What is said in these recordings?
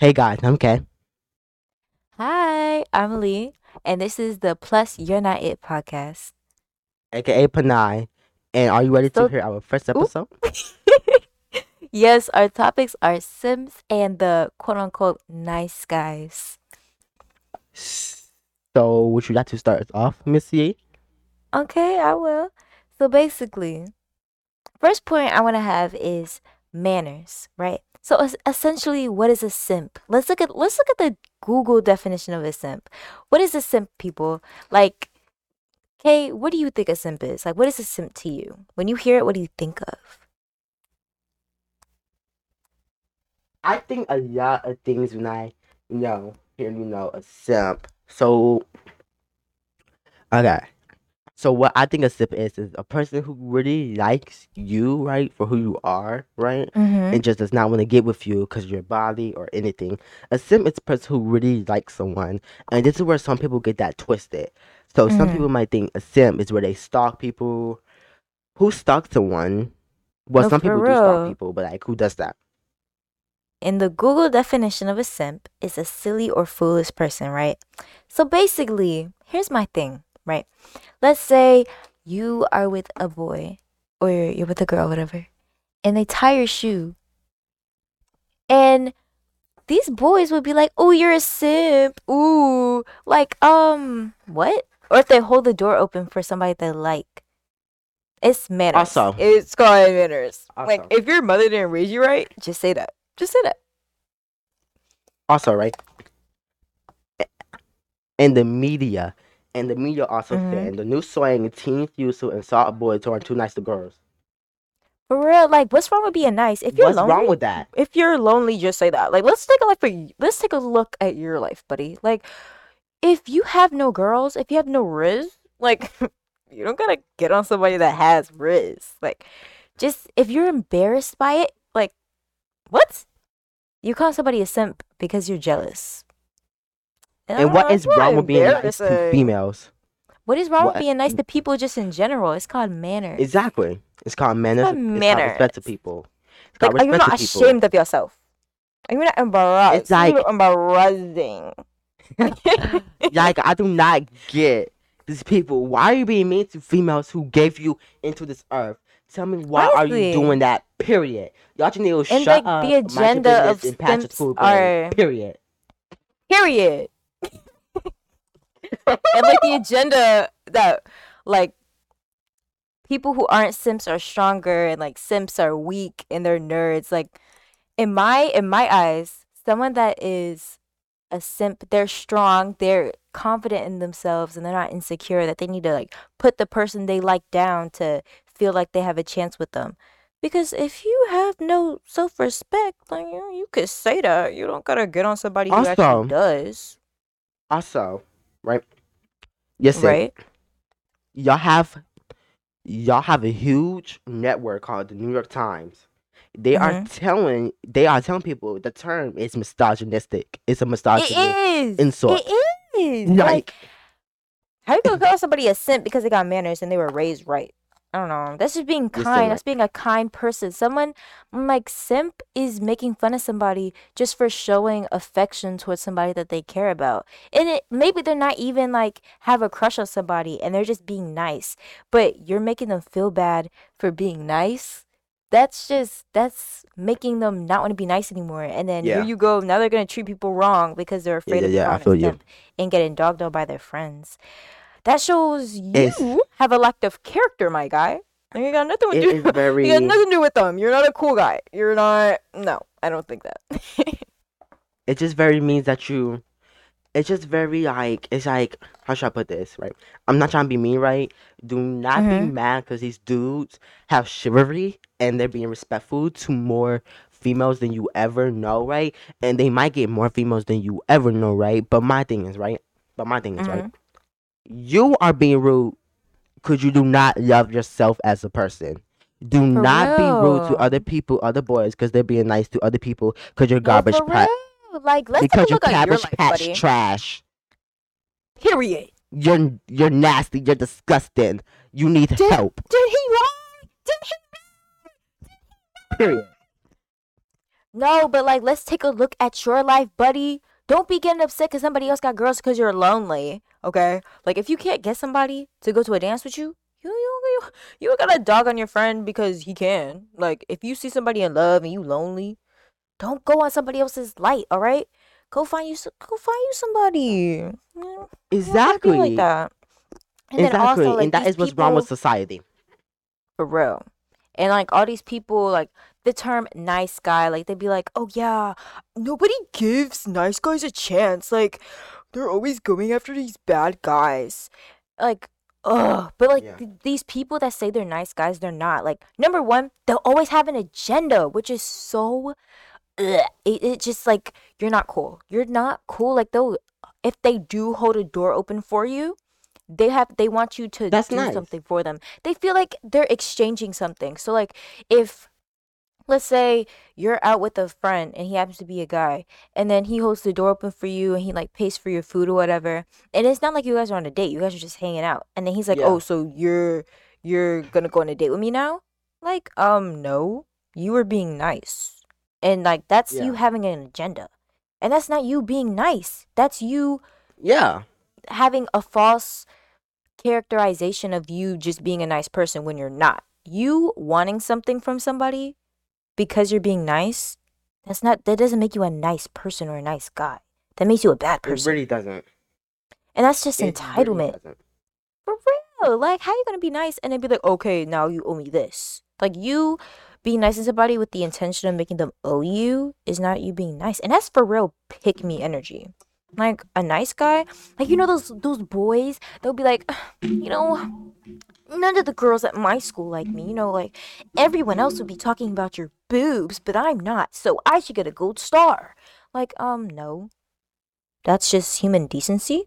Hey guys, I'm Ken. Hi, I'm Lee, and this is the Plus You're Not It podcast, aka Panai. And are you ready to hear our first episode? Yes, our topics are Sims and the quote-unquote nice guys. So would you like to start us off, Miss Ye? Okay, I will. So basically, first point I want to have is manners, right? So essentially, what is a simp? Let's look at the Google definition of a simp. What is a simp, people? Like, Kay, what do you think a simp is? Like, what is a simp to you? When you hear it, what do you think of? I think a lot of things when I hear a simp. So, okay. So what I think a simp is a person who really likes you, right, for who you are, right, mm-hmm. and just does not want to get with you because of your body or anything. A simp is a person who really likes someone, and this is where some people get that twisted. So mm-hmm. some people might think a simp is where they stalk people. Who stalks someone? Well, some people do stalk people, but like, who does that? In the Google definition of a simp is a silly or foolish person, right? So basically, here's my thing. Right. Let's say you are with a boy or you're with a girl, whatever, and they tie your shoe. And these boys would be like, "Oh, you're a simp. Ooh, like, what?" Or if they hold the door open for somebody they like. It's manners. Also, it's called manners. Also, like, if your mother didn't raise you right, just say that. Just say that. Also, right? In the media. And the media also mm-hmm. said, the new slang teens used to insult boys who are too nice to girls. For real, like, what's wrong with being nice? If you're lonely, wrong with that? If you're lonely, just say that. Like, let's take a look at your life, buddy. Like, if you have no girls, if you have no rizz, like, you don't gotta get on somebody that has rizz. Like, just if you're embarrassed by it, like, what? You call somebody a simp because you're jealous. And what is wrong with being nice to females? What is wrong with being nice to people just in general? It's called manners. Exactly. It's called manners. It's called respect to people. Like, are you not ashamed of yourself? Are you not embarrassed? It's like embarrassing. Like, I do not get these people. Why are you being mean to females who gave you into this earth? Tell me, why Honestly. Are you doing that? Period. Y'all just need to shut up. The agenda of simps are... Period. Period. And like the agenda that like people who aren't simps are stronger and like simps are weak and they're nerds. Like in my eyes, someone that is a simp, they're strong, they're confident in themselves, and they're not insecure that they need to like put the person they like down to feel like they have a chance with them. Because if you have no self-respect, like you could say that. You don't gotta get on somebody who actually does. Also, right? Yes, right. Y'all have a huge network called the New York Times. They mm-hmm. are telling people the term is misogynistic. It's a misogynist insult. It is. Like how you gonna call somebody a simp because they got manners and they were raised right? I don't know. That's just being kind. Right. That's being a kind person. Someone like simp is making fun of somebody just for showing affection towards somebody that they care about. And maybe they're not even like have a crush on somebody and they're just being nice. But you're making them feel bad for being nice. That's making them not want to be nice anymore. And then here you go. Now they're going to treat people wrong because they're afraid of being simp and getting dogged on by their friends. That shows you have a lack of character, my guy. And you got nothing to do. You got nothing to do with them. You're not a cool guy. You're not. No, I don't think that. It just very means that you. It's just very like. It's like, how should I put this? Right. I'm not trying to be mean, right? Do not mm-hmm. be mad because these dudes have chivalry and they're being respectful to more females than you ever know, right? And they might get more females than you ever know, right? But my thing is right. You are being rude because you do not love yourself as a person. Do for not real. Be rude to other people, other boys, because they're being nice to other people because you're garbage patch. Like, let's because look you're at garbage your life, patch buddy. Trash. Period. You're nasty. You're disgusting. You need help. Did he lie? Period. No, but like, let's take a look at your life, buddy. Don't be getting upset because somebody else got girls because you're lonely, okay? Like, if you can't get somebody to go to a dance with you, you got a dog on your friend because he can. Like, if you see somebody in love and you lonely, don't go on somebody else's light, all right? Go find you somebody. Exactly. Like that. And exactly. Then also, like, and that is what's wrong with society. For real. And, like, all these people, like, the term nice guy, like, they'd be like, oh, yeah, nobody gives nice guys a chance. Like, they're always going after these bad guys. Like, ugh. But, like, yeah. These people that say they're nice guys, they're not. Like, number one, they'll always have an agenda, which is so... It just, like, you're not cool. You're not cool. Like, though, if they do hold a door open for you, they want you to do something for them. They feel like they're exchanging something. So, like, if, let's say, you're out with a friend and he happens to be a guy, and then he holds the door open for you and he, like, pays for your food or whatever, and it's not like you guys are on a date. You guys are just hanging out. And then he's like, oh, so you're gonna go on a date with me now? Like, no. You were being nice. And, like, that's you having an agenda. And that's not you being nice. That's you... Yeah. Having a false characterization of you just being a nice person when you're not. You wanting something from somebody because you're being nice, that doesn't make you a nice person or a nice guy. That makes you a bad person. It really doesn't. And that's just entitlement. Really for real. Like, how are you going to be nice and then be like, okay, now you owe me this? Like, you being nice to somebody with the intention of making them owe you is not you being nice. And that's for real pick-me energy. Like, a nice guy, like, you know, those boys, they'll be like, you know, none of the girls at my school like me, you know, like, everyone else would be talking about your boobs, but I'm not, so I should get a gold star. Like, no. That's just human decency.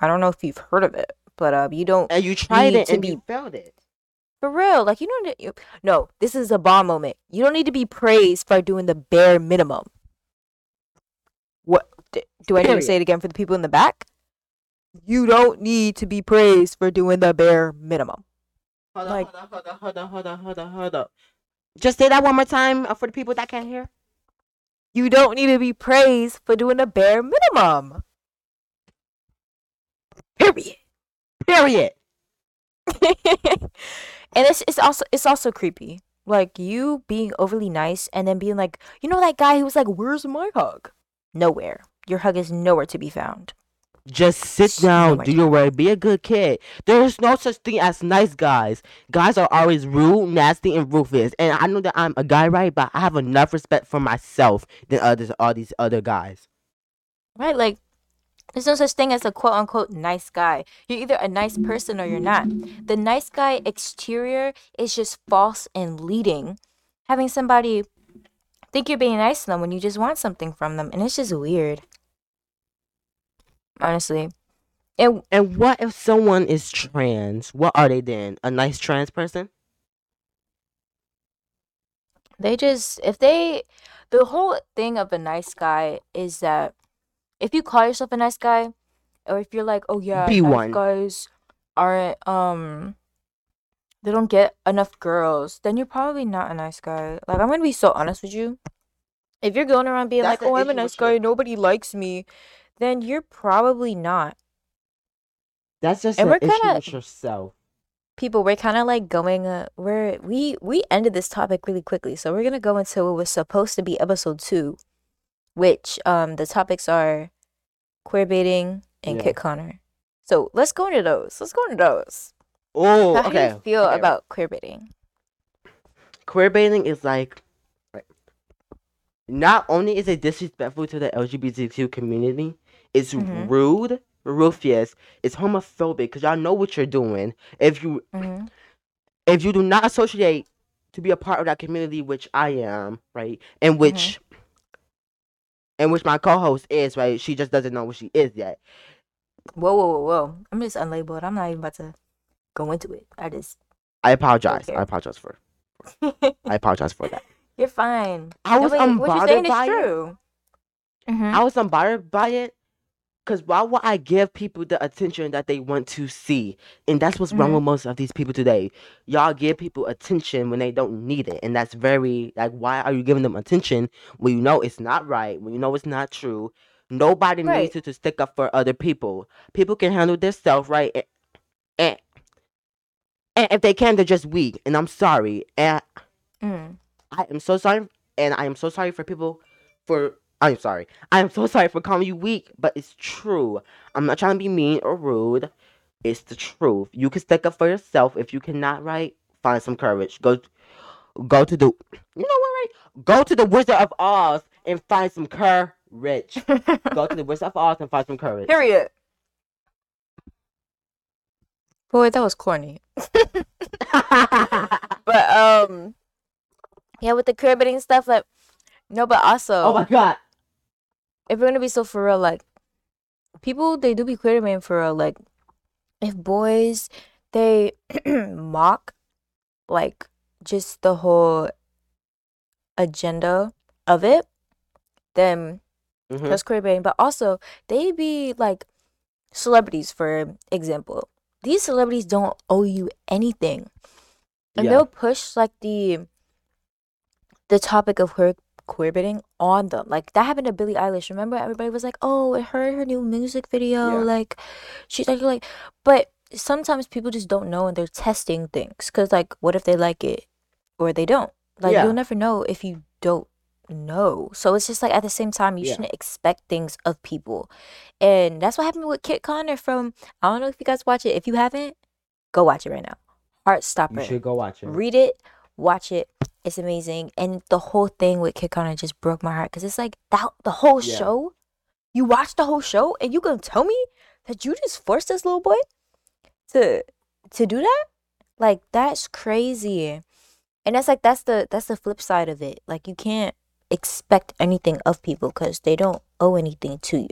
I don't know if you've heard of it, but you don't. And you tried it and you failed it. For real, like, you don't. No, this is a bomb moment. You don't need to be praised for doing the bare minimum. What? Do I need to say it again for the people in the back? You don't need to be praised for doing the bare minimum. Hold up. Just say that one more time for the people that can't hear. You don't need to be praised for doing the bare minimum. Period. And it's also creepy. Like, you being overly nice and then being like, you know that guy who was like, where's my hug? Nowhere. Your hug is nowhere to be found. Just sit down, do your work, be a good kid. There's no such thing as nice guys. Guys are always rude, nasty, and ruthless. And I know that I'm a guy, right? But I have enough respect for myself than others, all these other guys. Right? Like, there's no such thing as a quote-unquote nice guy. You're either a nice person or you're not. The nice guy exterior is just false and leading. Having somebody... think you're being nice to them when you just want something from them, and it's just weird, honestly. And what if someone is trans? What are they then? A nice trans person? The whole thing of a nice guy is that if you call yourself a nice guy, or if you're like, oh yeah, nice guys aren't they don't get enough girls, then you're probably not a nice guy. Like, I'm gonna be so honest with you. If you're going around being that's like, oh, I'm a nice guy, nobody likes me, then you're probably not. That's just an issue with yourself. People, we're kind of like going, we ended this topic really quickly, so we're gonna go into what was supposed to be episode 2, which the topics are queer baiting and Kit Connor. So let's go into those. Oh, how do you feel about queer baiting? Queer baiting is like, not only is it disrespectful to the LGBTQ community, it's rude, ruthless, it's homophobic, because y'all know what you're doing. If you do not associate to be a part of that community, which I am, right, and which my co-host is, right, she just doesn't know what she is yet. Whoa. I'm just unlabeled. I'm not even about to... go into it. I apologize for that. You're fine. I was unbothered by it. Because why would I give people the attention that they want to see? And that's what's wrong with most of these people today. Y'all give people attention when they don't need it. And that's very, like, why are you giving them attention when you know it's not right, when you know it's not true? Nobody needs you to stick up for other people. People can handle themselves, right? And if they can, they're just weak. And I'm sorry. And I am so sorry. And I am so sorry for people for... I'm sorry. I am so sorry for calling you weak, but it's true. I'm not trying to be mean or rude. It's the truth. You can stick up for yourself. If you cannot, right, find some courage. Go to the, you know what, right? Go to the Wizard of Oz and find some courage. Go to the Wizard of Oz and find some courage. Period. Boy, that was corny. But, yeah, with the crib and stuff, like, no, but also... Oh, my God. If we're going to be so for real, like, people, they do be crib-baiting for real. Like, if boys, they mock, like, just the whole agenda of it, then that's crib-baiting. But also, they be, like, celebrities, for example. These celebrities don't owe you anything. And they'll push, like, the topic of her queerbiting on them. Like, that happened to Billie Eilish. Remember, everybody was like, oh, it hurt her new music video, like she's like but sometimes people just don't know, and they're testing things, because like, what if they like it or they don't? Like, you'll never know if you don't know. So it's just like, at the same time, you shouldn't expect things of people. And that's what happened with Kit Connor from, I don't know if you guys watch it. If you haven't, go watch it right now. Heartstopper. You should go watch it. Read it, watch it. It's amazing. And the whole thing with Kit Connor just broke my heart, because it's like, that the whole show, you watch the whole show, and you gonna tell me that you just forced this little boy to do that? Like, that's crazy. And that's like, that's the flip side of it. Like, you can't expect anything of people, because they don't owe anything to you.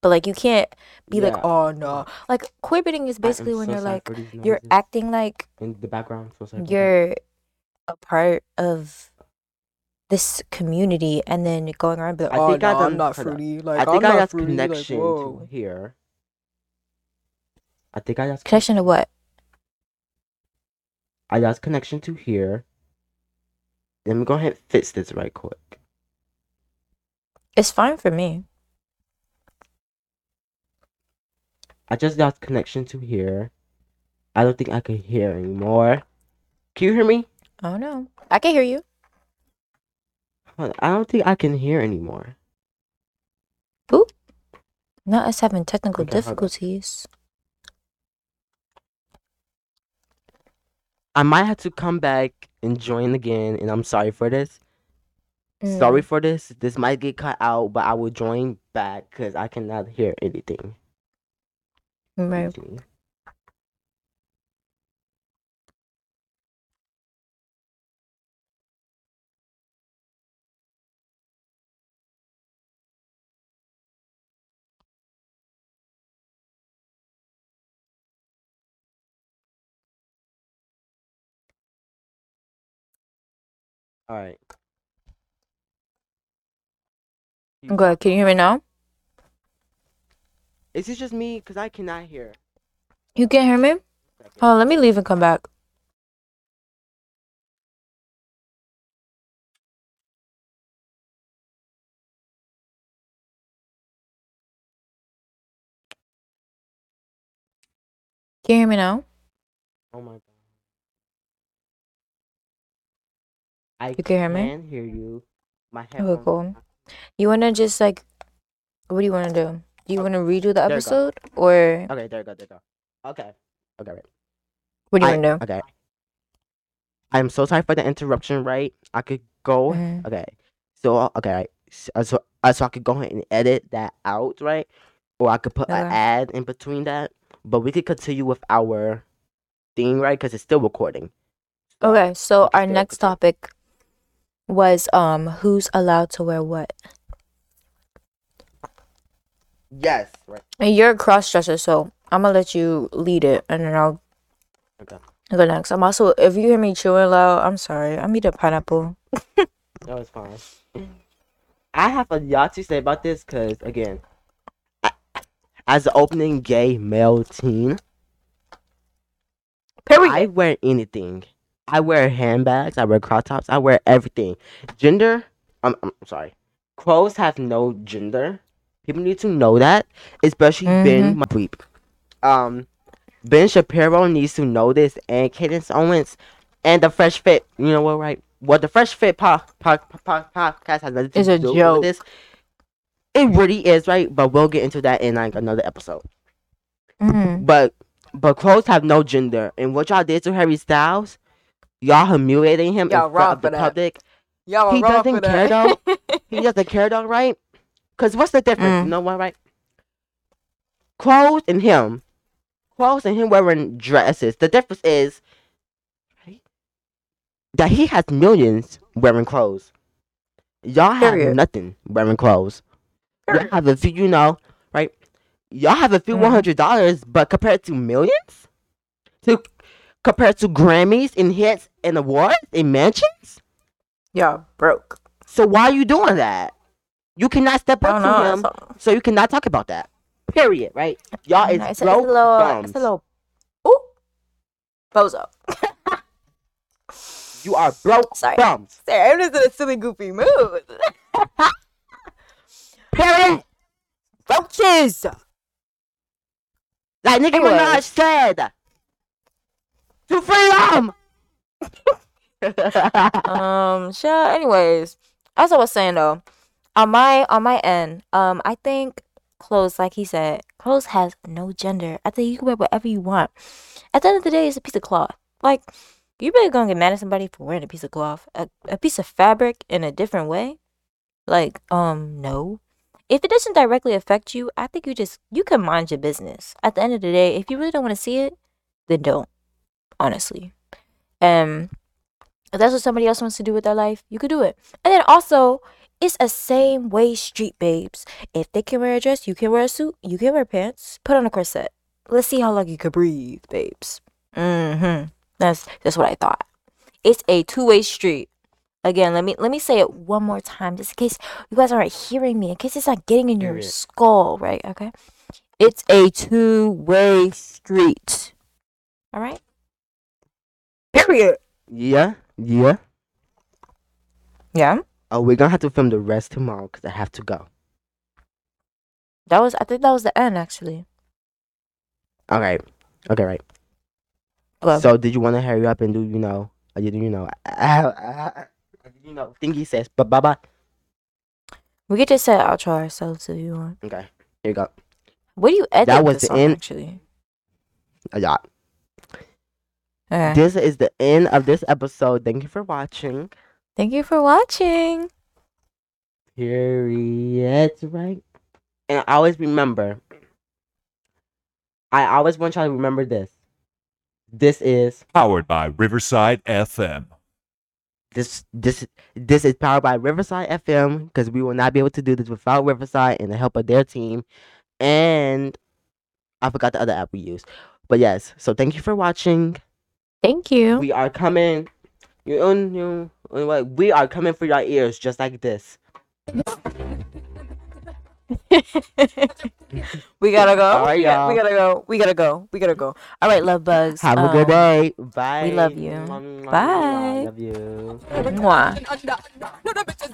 But like, you can't be like, oh no. Like, queerbaiting is basically when you're like, you're acting like in the background, you're a part of this community, and then going around be like, oh, no, I'm not fruity. Like, I think I got connection to here. I think I got connection to what? I got connection to here. Let me go ahead and fix this right quick. It's fine for me. I just got connection to here. I don't think I can hear anymore. Can you hear me? Oh no, I can hear you. I don't think I can hear anymore. Oop. Not us having technical difficulties. I might have to come back and join again, and I'm sorry for this. Sorry for this. This might get cut out, but I will join back because I cannot hear anything. Right. Okay. All right. Good. Can you hear me now? Is it just me? Because I cannot hear. You can't hear me? Oh, let me leave and come back. Can you hear me now? Oh, my God. You can hear me? I can hear you. My headphones. Okay, cool. You want to just, like, what do you want to do? Do you want to redo the episode or? Okay, there you go. Okay, right. What do you want to do? Okay. I'm so sorry for the interruption, right? I could go. Mm-hmm. Okay. So, okay. So I could go ahead and edit that out, right? Or I could put an ad in between that. But we could continue with our thing, right? Because it's still recording. So okay, so our next topic was who's allowed to wear what? Yes, right. And you're a cross-dresser, so I'm gonna let you lead it, and then I'll go next. I'm also, if you hear me chewing loud, I'm sorry. I'm eating pineapple. That was fine. I have a lot to say about this, because again, as the opening gay male teen. Period. I wear anything. I wear handbags. I wear crop tops. I wear everything. Gender. I'm sorry. Crows have no gender. People need to know that, especially Ben Shapiro needs to know this, and Candace Owens, and the Fresh Fit. You know what, right? What the Fresh Fit podcast has nothing to do with this. It really is, right? But we'll get into that in like another episode. Mm-hmm. But crows have no gender, and what y'all did to Harry Styles, y'all humiliating him in front of the public. Y'all he doesn't care though. He doesn't care though, right? Cause what's the difference? You know what, right? Crows and him wearing dresses. The difference is, right, that he has millions wearing clothes. Y'all have nothing wearing clothes. Y'all have a few, you know, right? Y'all have a few $100, but compared to millions, compared to Grammys and hits and awards and mansions, y'all broke. So why are you doing that? You cannot step up to him, so you cannot talk about that. Period, right? Y'all is broke bums. It's a little, bozo. You are broke bums. Sorry, I'm just in a silly, goofy mood. Period. Roaches. Like Nicki Minaj said, to freedom. Sure. Anyways, as I was saying though, on my end, I think clothes, like he said, clothes has no gender. I think you can wear whatever you want. At the end of the day, it's a piece of cloth. Like, you really gonna get mad at somebody for wearing a piece of cloth, a piece of fabric in a different way? Like, no. If it doesn't directly affect you, I think you can mind your business. At the end of the day, if you really don't want to see it, then don't. Honestly. If that's what somebody else wants to do with their life, you could do it. And then also, it's a same way street babes. If they can wear a dress, you can wear a suit, you can wear pants, put on a corset. Let's see how long you can breathe, babes. That's what I thought. It's a two-way street. Again, let me say it one more time, just in case you guys aren't hearing me, in case it's not getting in your skull, right? Okay, it's a two-way street. All right. Period. Yeah. Oh, we're gonna have to film the rest tomorrow because I have to go. I think that was the end, actually. All right. Okay, right. Well, so, did you want to hurry up and do, you know, thingy says, but bye. We could just say outro ourselves if you want. Okay, here you go. What do you edit? That was the end, actually. A lot. Okay. This is the end of this episode. Thank you for watching. Period, right? And I always want y'all to remember this. This is powered by Riverside FM. This is powered by Riverside FM, because we will not be able to do this without Riverside and the help of their team. And I forgot the other app we use. But yes, so thank you for watching. Thank you. We are coming. We are coming for your ears just like this. We gotta go. All right, y'all. We gotta go. All right, love bugs. Have a good day. Bye. We love you. Bye. Love you.